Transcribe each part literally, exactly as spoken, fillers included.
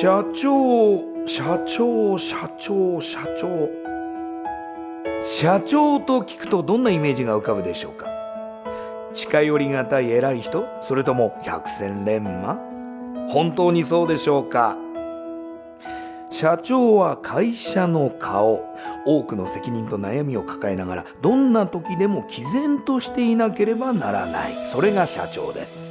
社長社長社長社長社長と聞くとどんなイメージが浮かぶでしょうか。近寄りがたい偉い人、それとも百戦錬磨。本当にそうでしょうか。社長は会社の顔、多くの責任と悩みを抱えながら、どんな時でも毅然としていなければならない。それが社長です。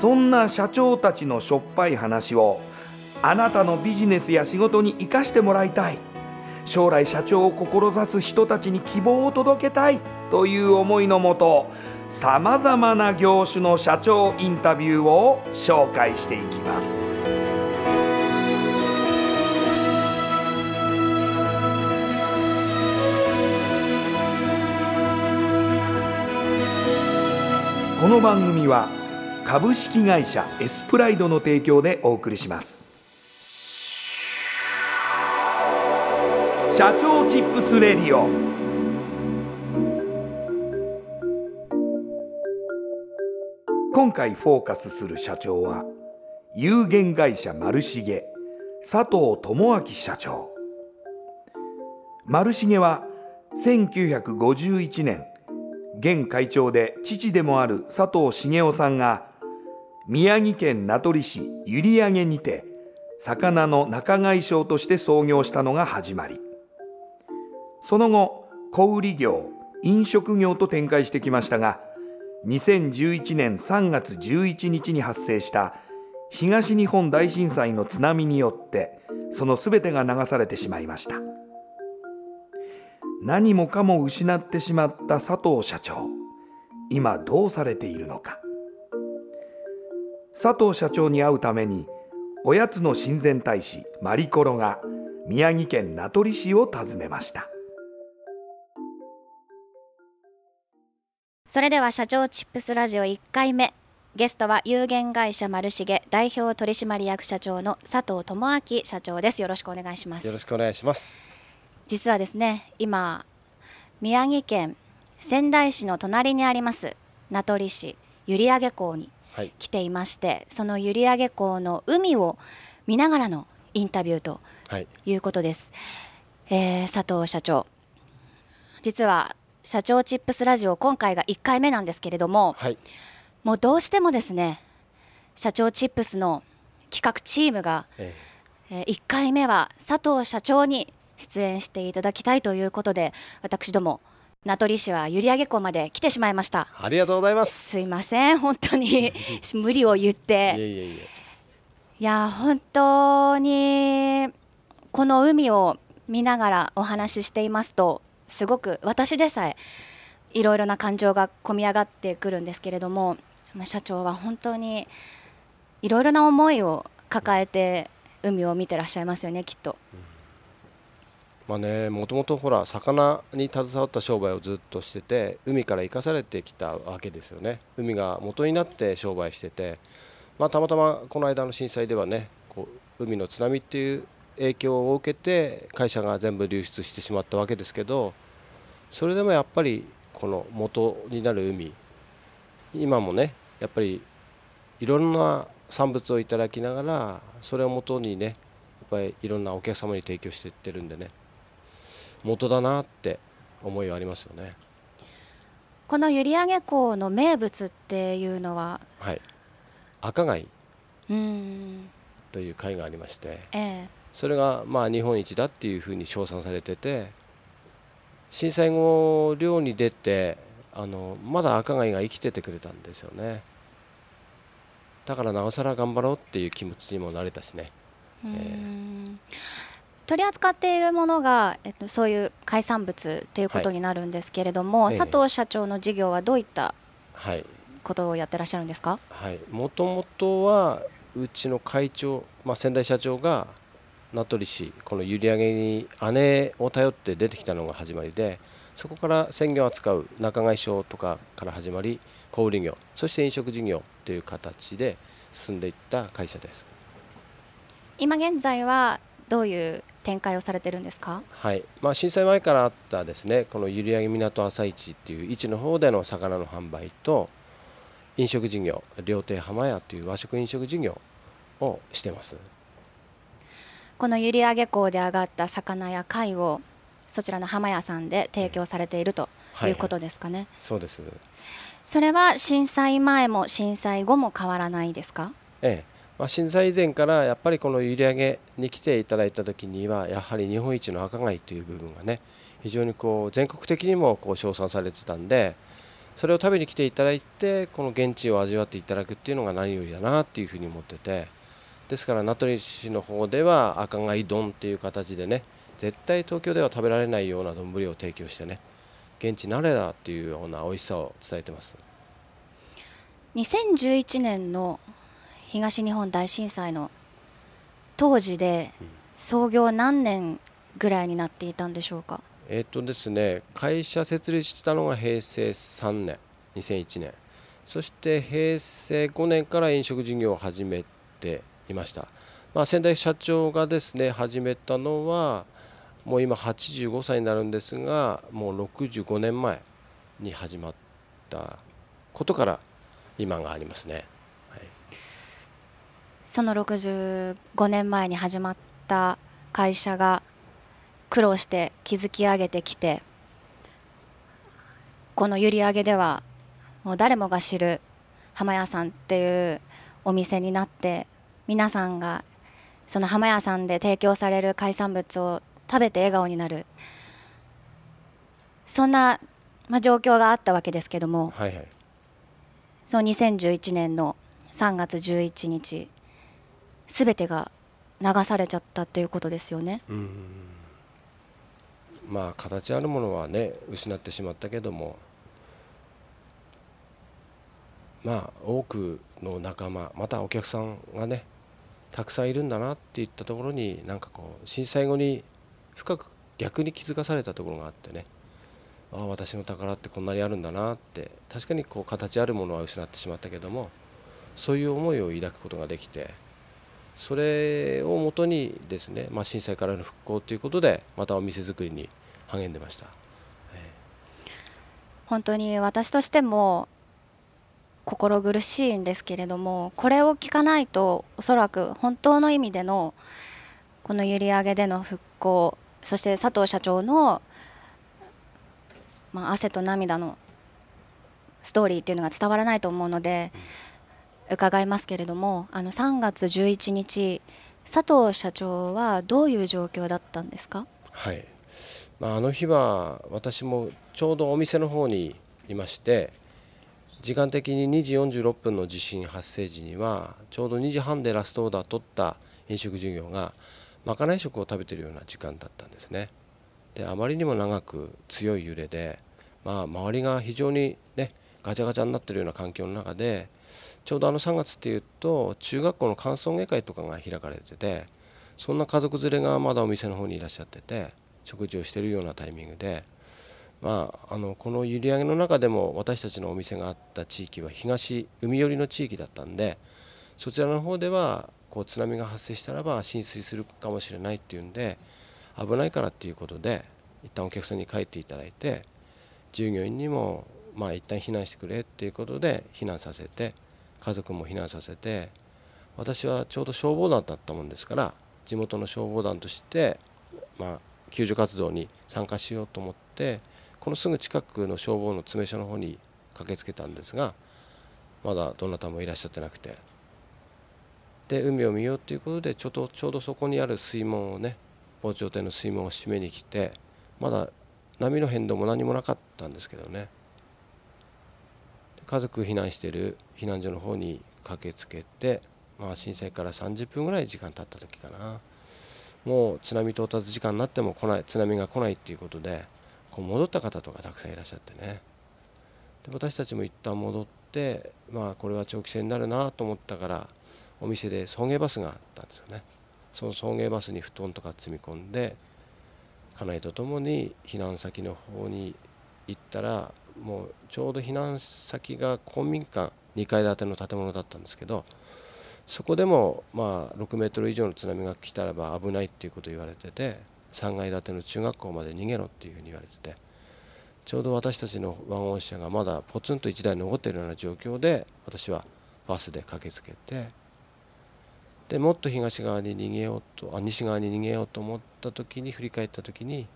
そんな社長たちのしょっぱい話をあなたのビジネスや仕事に生かしてもらいたい、将来社長を志す人たちに希望を届けたいという思いのもと、さまざまな業種の社長インタビューを紹介していきます。この番組は株式会社エスプライドの提供でお送りします。社長チップスレディオ。今回フォーカスする社長は有限会社丸茂、佐藤智明社長。丸茂はせんきゅうひゃくごじゅういちねん、現会長で父でもある佐藤茂雄さんが宮城県名取市閖上にて魚の仲買商として創業したのが始まり、その後小売業、飲食業と展開してきましたが、にせんじゅういちねんさんがつじゅういちにちに発生した東日本大震災の津波によってそのすべてが流されてしまいました。何もかも失ってしまった佐藤社長、今どうされているのか。佐藤社長に会うためにおやつの親善大使マリコロが宮城県名取市を訪ねました。それでは社長チップスラジオいっかいめ、ゲストは有限会社丸茂代表取締役社長の佐藤智明社長です。よろしくお願いします。よろしくお願いします。実はですね、今宮城県仙台市の隣にあります名取市閖上港に来ていまして、はい、その閖上港の海を見ながらのインタビューということです、はい。えー、佐藤社長、実は社長チップスラジオ今回がいっかいめなんですけれども、はい、もうどうしてもですね、社長チップスの企画チームが、えええー、いっかいめは佐藤社長に出演していただきたいということで、私ども名取市は閖上港まで来てしまいました。ありがとうございます。すいません、本当に無理を言っていやいやいや、いや本当にこの海を見ながらお話ししていますと、すごく私でさえいろいろな感情が込み上がってくるんですけれども、社長は本当にいろいろな思いを抱えて海を見てらっしゃいますよね、きっと。まあね、もともとほら魚に携わった商売をずっとしてて、海から生かされてきたわけですよね。海が元になって商売してて、まあ、たまたまこの間の震災ではね、こう海の津波っていう影響を受けて会社が全部流出してしまったわけですけど、それでもやっぱりこの元になる海、今もねやっぱりいろんな産物をいただきながら、それを元にねやっぱりいろんなお客様に提供していってるんでね、元だなって思いはありますよね。この閖上港の名物っていうのは、はい、赤貝という貝がありまして、ええ、それがまあ日本一だっていうふうに称賛されてて、震災後漁に出てあのまだ赤貝が生きててくれたんですよね。だからなおさら頑張ろうっていう気持ちにもなれたしね。うーん、えー取り扱っているものが、えっと、そういう海産物ということになるんですけれども、はい、佐藤社長の事業はどういったことをやってらっしゃるんですか。もともとはうちの会長、まあ、先代社長が名取市、この閖上に姉を頼って出てきたのが始まりで、そこから鮮魚を扱う仲買商とかから始まり、小売業、そして飲食事業という形で進んでいった会社です。今現在はどういう展開をされてるんですか？はい、まあ、震災前からあったですね、この閖上港朝市っていう市の方での魚の販売と、飲食事業、料亭浜屋という和食飲食事業をしています。この閖上港で揚がった魚や貝をそちらの浜屋さんで提供されているということですかね。はい、そうです。それは震災前も震災後も変わらないですか？ええ、まあ、震災以前からやっぱりこの閖上に来ていただいた時には、やはり日本一の赤貝という部分がね、非常にこう全国的にもこう称賛されてたんで、それを食べに来ていただいて、この現地を味わっていただくっていうのが何よりだなっていうふうに思ってて、ですから名取市の方では赤貝丼っていう形でね、絶対東京では食べられないような丼を提供してね、現地なれだっていうような美味しさを伝えてます。にせんじゅういちねんの東日本大震災の当時で創業何年ぐらいになっていたんでしょうか？うん、えーっとですね、会社設立したのがへいせいさんねん、にせんいちねん、そしてへいせいごねんから飲食事業を始めていました。まあ、先代社長がですね、始めたのはもう今はちじゅうごさいになるんですが、もうろくじゅうごねんまえに始まったことから今がありますね。はい、そのろくじゅうごねんまえに始まった会社が苦労して築き上げてきて、この閖上ではもう誰もが知る浜屋さんっていうお店になって、皆さんがその浜屋さんで提供される海産物を食べて笑顔になる、そんな、まあ、状況があったわけですけども、はいはい、そのにせんじゅういちねんのさんがつじゅういちにち、すべてが流されちゃったということですよね。うん、まあ形あるものはね、失ってしまったけども、まあ多くの仲間、またお客さんがねたくさんいるんだなっていったところに、なんかこう震災後に深く逆に気づかされたところがあってね、ああ私の宝ってこんなにあるんだなって、確かにこう形あるものは失ってしまったけども、そういう思いを抱くことができて、それをもとにですね、まあ、震災からの復興ということでまたお店作りに励んでました。本当に私としても心苦しいんですけれども、これを聞かないとおそらく本当の意味でのこの閖上での復興、そして佐藤社長の、まあ、汗と涙のストーリーっていうのが伝わらないと思うので伺いますけれども、あのさんがつじゅういちにち、佐藤社長はどういう状況だったんですか？はい、まあ、あの日は私もちょうどお店の方にいまして、時間的ににじよんじゅうろっぷんの地震発生時にはちょうどにじはんでラストオーダー取った飲食事業がまかない食を食べているような時間だったんですね。で、あまりにも長く強い揺れで、まあ、周りが非常にねガチャガチャになっているような環境の中で、ちょうどあのさんがつっていうと中学校の歓送迎会とかが開かれてて、そんな家族連れがまだお店の方にいらっしゃってて食事をしているようなタイミングで、まあ、あのこの閖上の中でも私たちのお店があった地域は東海寄りの地域だったんで、そちらの方ではこう津波が発生したらば浸水するかもしれないっていうんで、危ないからっていうことで一旦お客さんに帰っていただいて、従業員にもまあ一旦避難してくれっていうことで避難させて、家族も避難させて、私はちょうど消防団だったもんですから、地元の消防団としてまあ救助活動に参加しようと思って、このすぐ近くの消防の詰め所の方に駆けつけたんですが、まだどなたもいらっしゃってなくて、で海を見ようということでちょっとちょうどそこにある水門をね、防潮堤の水門を閉めに来て、まだ波の変動も何もなかったんですけどね、家族避難している避難所の方に駆けつけて、まあ、震災からさんじゅっぷんぐらい時間経った時かな、もう津波到達時間になっても来ない、津波が来ないということでこう戻った方とかたくさんいらっしゃってね、で私たちも一旦戻って、まあ、これは長期戦になるなと思ったからお店で送迎バスがあったんですよね。その送迎バスに布団とか積み込んで、家内とともに避難先の方に行ったら、もうちょうど避難先が公民館にかいだての建物だったんですけど、そこでもまあろくメートル以上の津波が来たらば危ないっていうことを言われてて、さんがいだての中学校まで逃げろっていうふうに言われてて、ちょうど私たちのワンオン車がまだポツンといちだい残っているような状況で、私はバスで駆けつけて、でもっと東側に逃げようとあ西側に逃げようと思った時に、振り返った時に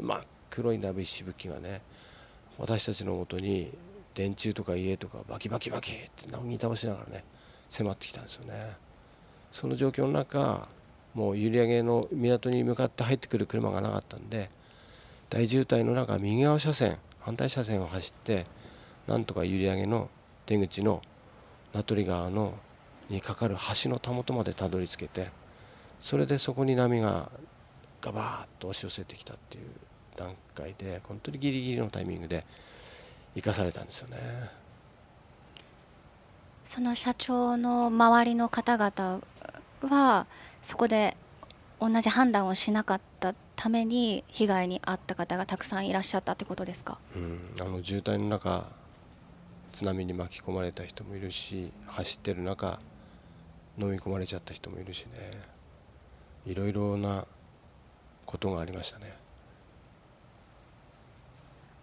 真っ黒い鍋しぶきがね、私たちのもとに電柱とか家とかバキバキバキってなぎ倒しながらね迫ってきたんですよね。その状況の中、もう閖上の港に向かって入ってくる車がなかったんで、大渋滞の中、右側車線、反対車線を走って、なんとか閖上の出口の名取川のにかかる橋のたもとまでたどり着けて、それでそこに波がガバーッと押し寄せてきたっていう段階で、本当にギリギリのタイミングで生かされたんですよね。その社長の周りの方々はそこで同じ判断をしなかったために被害に遭った方がたくさんいらっしゃったってことですか？うん、あの渋滞の中、津波に巻き込まれた人もいるし、走ってる中飲み込まれちゃった人もいるしね、いろいろなことがありましたね。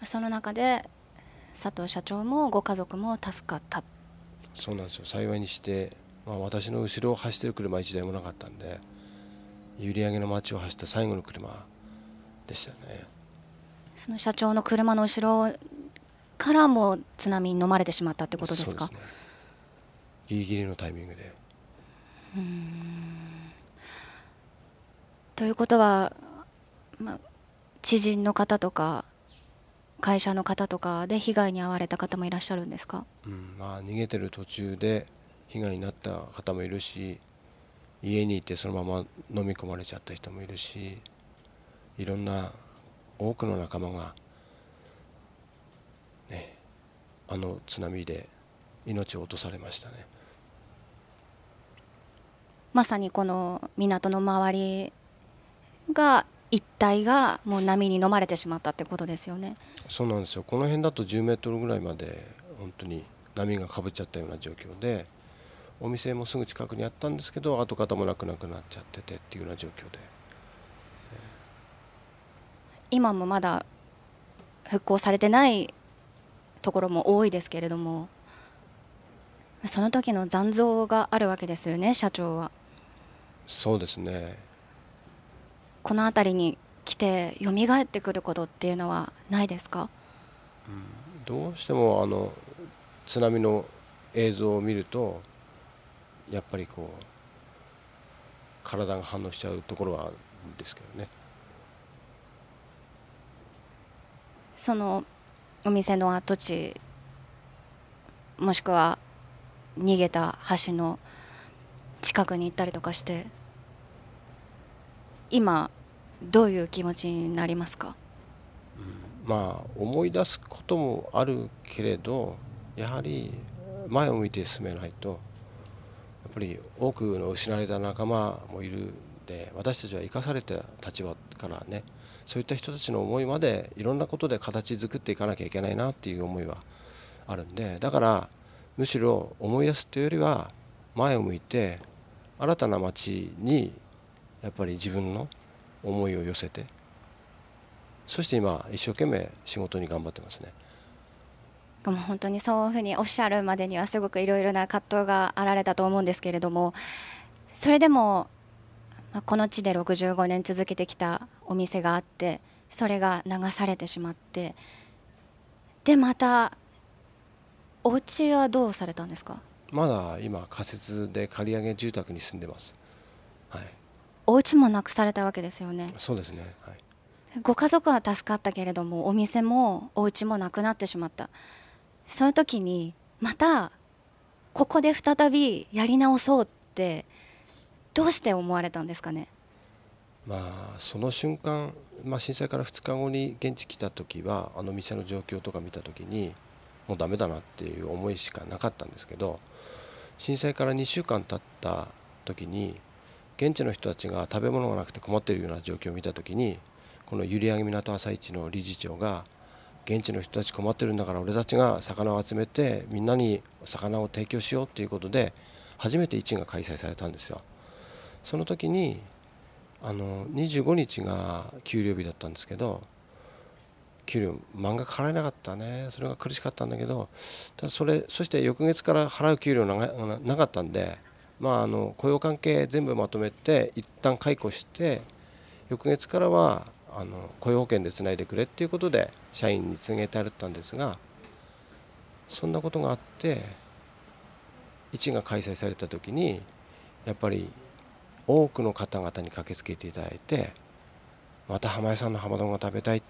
その中で佐藤社長もご家族も助かった。そうなんですよ。幸いにして、まあ、私の後ろを走ってる車いちだいもなかったんで、閖上の街を走った最後の車でしたね。その社長の車の後ろからも津波に飲まれてしまったってことですか？そうですね、ギリギリのタイミングで。うーん、ということは、まあ、知人の方とか会社の方とかで被害に遭われた方もいらっしゃるんですか？うん、まあ、逃げてる途中で被害になった方もいるし、家にいてそのまま飲み込まれちゃった人もいるし、いろんな多くの仲間がね、あの津波で命を落とされましたね。まさにこの港の周りが一帯がもう波に飲まれてしまったってことですよね。そうなんですよ。この辺だとじゅうメートルぐらいまで本当に波がかぶっちゃったような状況で、お店もすぐ近くにあったんですけど、跡形もなくなくなっちゃっててっていうような状況で、今もまだ復興されてないところも多いですけれども、その時の残像があるわけですよね、社長は。そうですね。この辺りに来て蘇ってくることっていうのはないですか？うん、どうしてもあの津波の映像を見ると、やっぱりこう体が反応しちゃうところはあるんですけどね。そのお店の跡地、もしくは逃げた橋の近くに行ったりとかして、今どういう気持ちになりますか？うん、まあ思い出すこともあるけれど、やはり前を向いて進めないと、やっぱり多くの失われた仲間もいるんで、私たちは生かされた立場からね、そういった人たちの思いまでいろんなことで形作っていかなきゃいけないなっていう思いはあるんで、だからむしろ思い出すというよりは前を向いて、新たな街にやっぱり自分の思いを寄せて、そして今一生懸命仕事に頑張ってますね。もう本当にそういうふうにおっしゃるまでにはすごくいろいろな葛藤があられたと思うんですけれども、それでもこの地でろくじゅうごねん続けてきたお店があって、それが流されてしまって、でまたお家はどうされたんですか？まだ今仮設で借り上げ住宅に住んでます。はい、お家もなくされたわけですよね。そうですね、はい、ご家族は助かったけれども、お店もお家もなくなってしまった。その時にまたここで再びやり直そうってどうして思われたんですかね？まあ、その瞬間、まあ、震災からふつかごに現地来た時は、あの店の状況とか見た時にもうダメだなっていう思いしかなかったんですけど、震災からにしゅうかん経った時に現地の人たちが食べ物がなくて困っているような状況を見た時に、この閖上港朝市の理事長が、現地の人たち困ってるんだから俺たちが魚を集めてみんなに魚を提供しようということで初めて市が開催されたんですよ。その時にあのにじゅうごにちが給料日だったんですけど、給料満額払えなかったね。それが苦しかったんだけど、ただそれそして翌月から払う給料が な, なかったんで、まあ、あの雇用関係全部まとめて一旦解雇して、翌月からはあの雇用保険でつないでくれっていうことで社員に告げてあったんですが、そんなことがあって市が開催された時にやっぱり多くの方々に駆けつけていただいて、また浜屋さんの浜丼が食べたい、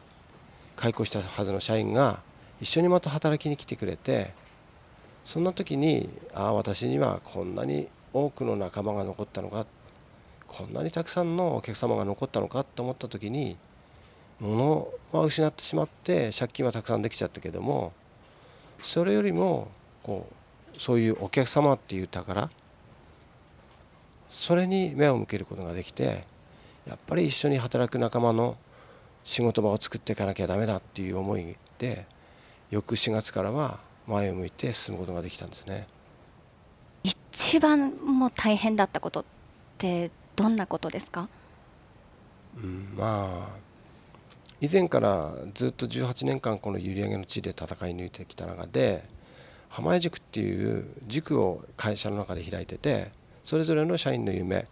解雇したはずの社員が一緒にまた働きに来てくれて、そんな時にああ私にはこんなに多くの仲間が残ったのか、こんなにたくさんのお客様が残ったのかと思った時に、物は失ってしまって借金はたくさんできちゃったけども、それよりもこうそういうお客様っていう宝、それに目を向けることができて、やっぱり一緒に働く仲間の仕事場を作っていかなきゃダメだっていう思いで、翌しがつからは前を向いて進むことができたんですね。一番もう大変だったことってどんなことですか？うん、まあ以前からずっとじゅうはちねんかんこの閖上の地で戦い抜いてきた中で、浜江塾っていう塾を会社の中で開いてて、それぞれの社員の夢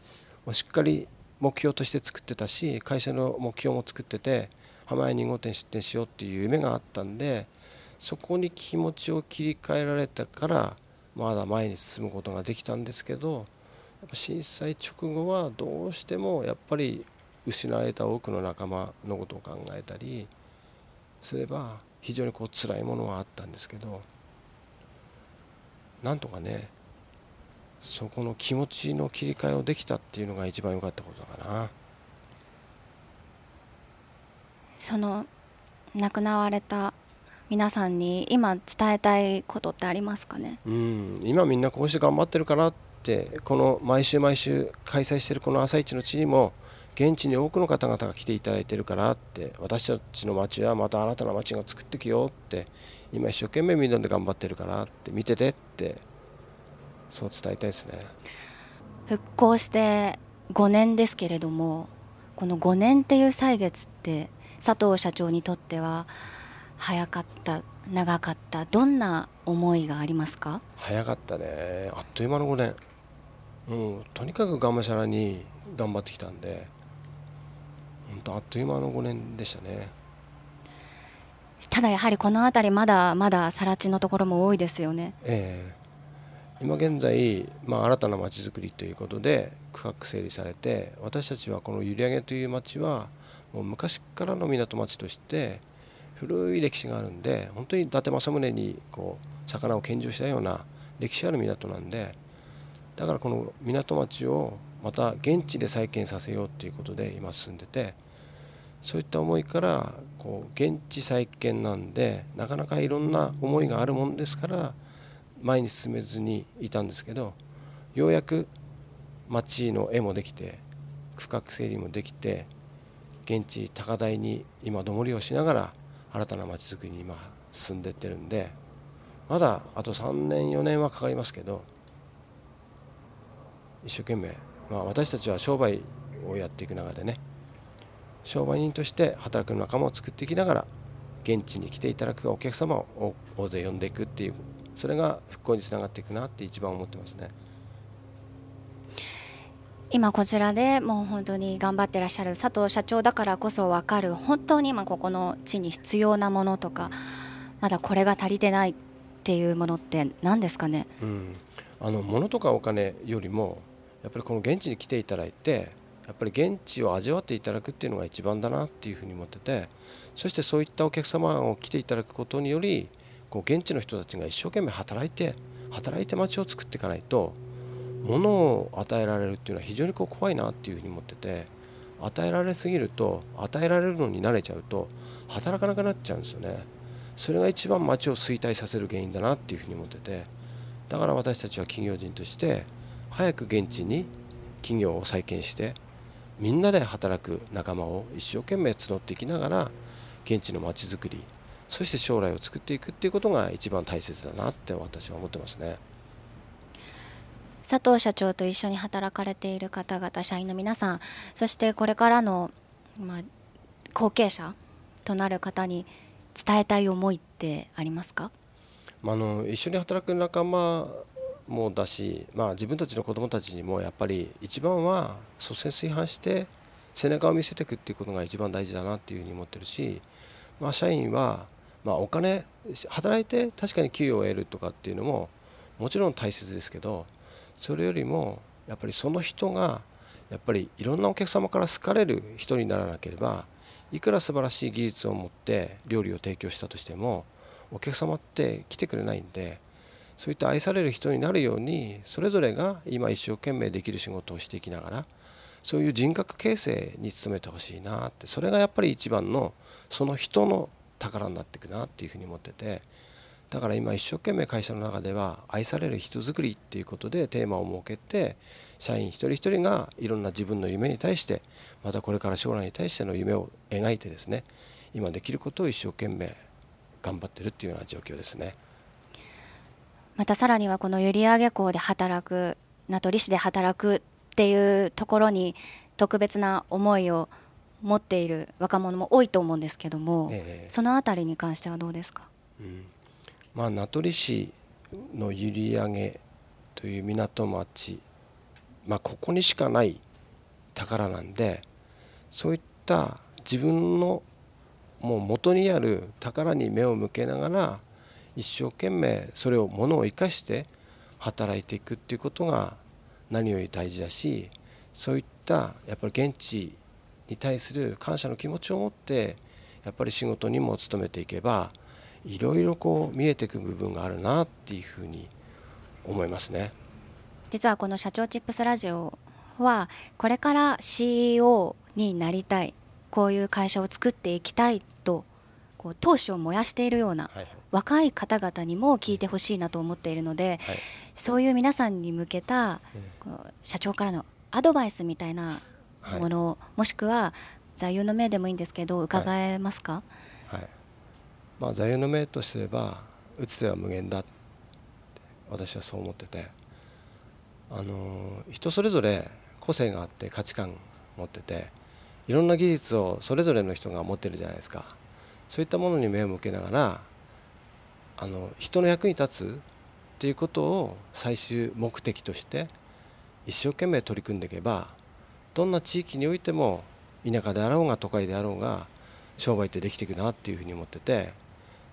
をしっかり目標として作ってたし、会社の目標も作ってて、浜江に号店出店しようっていう夢があったんで、そこに気持ちを切り替えられたからまだ前に進むことができたんですけど、やっぱ震災直後はどうしてもやっぱり失われた多くの仲間のことを考えたりすれば非常にこう辛いものはあったんですけど、なんとかね、そこの気持ちの切り替えをできたっていうのが一番良かったことだかな。その亡くなられた皆さんに今伝えたいことってありますかね？うん、今みんなこうして頑張ってるからって、この毎週毎週開催してるこの朝市の地にも現地に多くの方々が来ていただいてるからって、私たちの町はまた新たな町が作ってきようって、今一生懸命みんなで頑張ってるからって見ててって、そう伝えたいですね。復興してごねんですけれども、このごねんっていう歳月って佐藤社長にとっては早かった、長かった、どんな思いがありますか？早かったね。あっという間のごねん。うん、とにかくがむしゃらに頑張ってきたんで、本当あっという間のごねんでしたね。ただやはりこの辺りまだまだ更地のところも多いですよね。ええー今現在、まあ、新たなまちづくりということで区画整理されて、私たちはこの閖上という町はもう昔からの港町として古い歴史があるんで、本当に伊達政宗にこう魚を献上したような歴史ある港なんで、だからこの港町をまた現地で再建させようということで今進んでて、そういった思いからこう現地再建なんで、なかなかいろんな思いがあるもんですから前に進めずにいたんですけど、ようやく町の絵もできて区画整理もできて、現地高台に今どもりをしながら新たな町づくりに今進んでいってるんで、まだあとさんねんよねんはかかりますけど、一生懸命、まあ、私たちは商売をやっていく中でね、商売人として働く仲間を作っていきながら、現地に来ていただくお客様を大勢呼んでいくっていう、それが復興につながっていくなって一番思ってますね。今こちらでもう本当に頑張ってらっしゃる佐藤社長だからこそ分かる、本当に今ここの地に必要なものとか、まだこれが足りてないっていうものって何ですかね？うん、あの物とかお金よりもやっぱりこの現地に来ていただいて、やっぱり現地を味わっていただくっていうのが一番だなっていうふうに思ってて、そしてそういったお客様を来ていただくことにより、現地の人たちが一生懸命働いて働いて町を作っていかないと、物を与えられるっていうのは非常にこう怖いなっていうふうに思ってて、与えられすぎると、与えられるのに慣れちゃうと働かなくなっちゃうんですよね。それが一番町を衰退させる原因だなっていうふうに思ってて、だから私たちは企業人として早く現地に企業を再建して、みんなで働く仲間を一生懸命募っていきながら現地の街づくり、そして将来を作っていくっていうことが一番大切だなって私は思ってますね。佐藤社長と一緒に働かれている方々、社員の皆さん、そしてこれからの、まあ、後継者となる方に伝えたい思いってありますか？まあ、あの一緒に働く仲間もだし、まあ、自分たちの子どもたちにもやっぱり一番は率先垂範して背中を見せていくっていうことが一番大事だなっていうふうに思ってるし、まあ、社員は、まあ、お金働いて確かに給与を得るとかっていうのももちろん大切ですけど、それよりもやっぱりその人がやっぱりいろんなお客様から好かれる人にならなければ、いくら素晴らしい技術を持って料理を提供したとしてもお客様って来てくれないんで、そういった愛される人になるようにそれぞれが今一生懸命できる仕事をしていきながら、そういう人格形成に努めてほしいなって、それがやっぱり一番のその人の宝になっていくなっていうふうに思ってて、だから今一生懸命会社の中では愛される人づくりっていうことでテーマを設けて、社員一人一人がいろんな自分の夢に対して、またこれから将来に対しての夢を描いてですね、今できることを一生懸命頑張ってるっていうような状況ですね。またさらにはこの閖上港で働く、名取市で働くっていうところに特別な思いを持っている若者も多いと思うんですけども、ええ、そのあたりに関してはどうですか？うん、まあ、名取市の閖上という港町、まあ、ここにしかない宝なんで、そういった自分のもう元にある宝に目を向けながら一生懸命それをものを生かして働いていくっていうことが何より大事だし、そういったやっぱり現地に対する感謝の気持ちを持ってやっぱり仕事にも努めていけば、いろいろこう見えてく部分があるなっていうふうに思いますね。実はこの社長チップスラジオはこれから シーイーオー になりたい、こういう会社を作っていきたいとこう闘志を燃やしているような若い方々にも聞いてほしいなと思っているので、はい、そういう皆さんに向けたこう社長からのアドバイスみたいなもの、はい、もしくは座右の銘でもいいんですけど伺えますか？はいはい、まあ、座右の銘とすれば打つ手は無限だって私はそう思ってて、あの人それぞれ個性があって価値観持ってて、いろんな技術をそれぞれの人が持ってるじゃないですか。そういったものに目を向けながら、あの人の役に立つっていうことを最終目的として一生懸命取り組んでいけば、どんな地域においても田舎であろうが都会であろうが商売ってできていくなっていうふうに思ってて、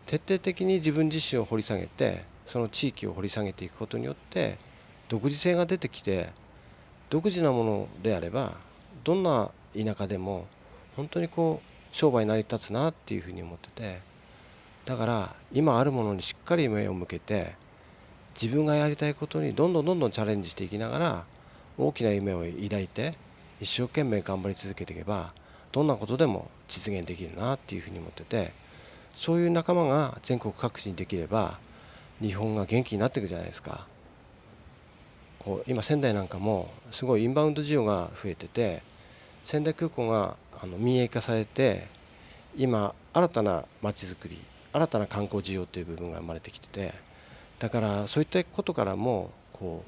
徹底的に自分自身を掘り下げて、その地域を掘り下げていくことによって独自性が出てきて、独自なものであればどんな田舎でも本当にこう商売成り立つなっていうふうに思ってて、だから今あるものにしっかり目を向けて、自分がやりたいことにどんどんどんどんチャレンジしていきながら、大きな夢を抱いて一生懸命頑張り続けていけば、どんなことでも実現できるなっていうふうに思ってて、そういう仲間が全国各地にできれば日本が元気になっていくじゃないですか。こう今仙台なんかもすごいインバウンド需要が増えてて、仙台空港があの民営化されて、今新たな街づくり、新たな観光需要という部分が生まれてきてて、だからそういったことからもこ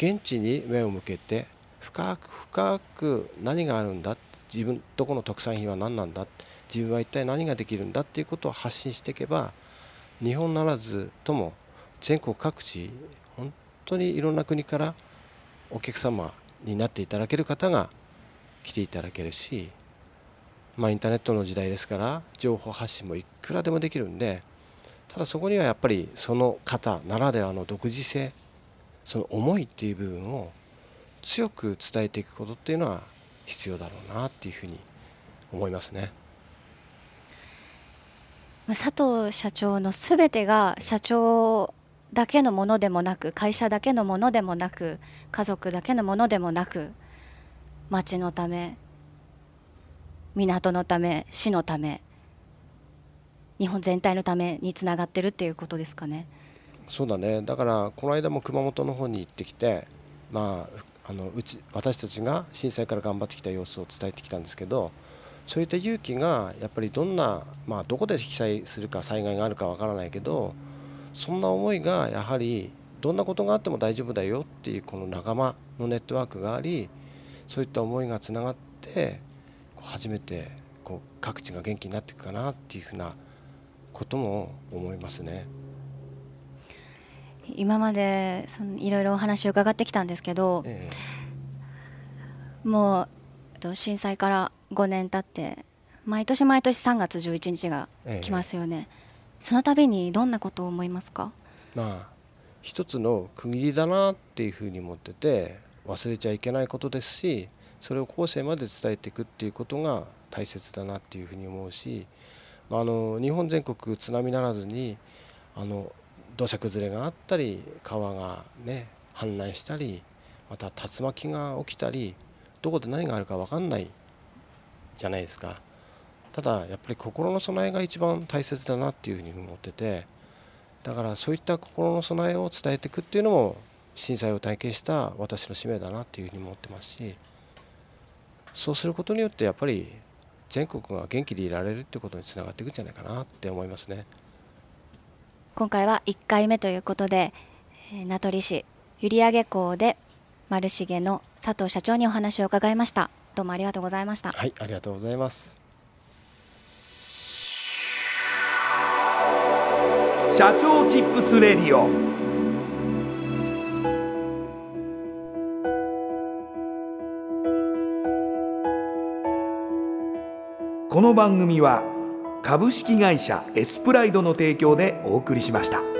う現地に目を向けて、深く深く何があるんだ、自分どこの特産品は何なんだ、自分は一体何ができるんだっていうことを発信していけば、日本ならずとも全国各地本当にいろんな国からお客様になっていただける方が来ていただけるし、まあインターネットの時代ですから情報発信もいくらでもできるんで、ただそこにはやっぱりその方ならではの独自性、その思いっていう部分を強く伝えていくことっていうのは必要だろうなっていうふうに思いますね。佐藤社長のすべてが社長だけのものでもなく、会社だけのものでもなく、家族だけのものでもなく、町のため、港のため、市のため、日本全体のためにつながってるっていうことですかね。そうだね。だからこの間も熊本の方に行ってきて、まあ、あのうち私たちが震災から頑張ってきた様子を伝えてきたんですけど、そういった勇気がやっぱりどんな、まあ、どこで被災するか災害があるかわからないけど、そんな思いがやはりどんなことがあっても大丈夫だよっていうこの仲間のネットワークがあり、そういった思いがつながって初めてこう各地が元気になっていくかなっていうふうなことも思いますね。今までそのいろいろお話を伺ってきたんですけど、ええ、もう震災からごねん経って毎年毎年さんがつじゅういちにちが来ますよね、ええ、その度にどんなことを思いますか？まあ、一つの区切りだなっていうふうに思ってて、忘れちゃいけないことですし、それを後世まで伝えていくっていうことが大切だなっていうふうに思うし、あの日本全国津波ならずにあの土砂崩れがあったり、川が、ね、氾濫したり、また竜巻が起きたり、どこで何があるか分かんないじゃないですか。ただやっぱり心の備えが一番大切だなっていうふうに思ってて、だからそういった心の備えを伝えていくっていうのも震災を体験した私の使命だなっていうふうに思ってますし、そうすることによってやっぱり全国が元気でいられるってことにつながっていくんじゃないかなって思いますね。今回はいっかいめということで、名取市閖上港で丸重の佐藤社長にお話を伺いました。どうもありがとうございました。はい、ありがとうございます。社長チップスレディオ。この番組は株式会社エスプライドの提供でお送りしました。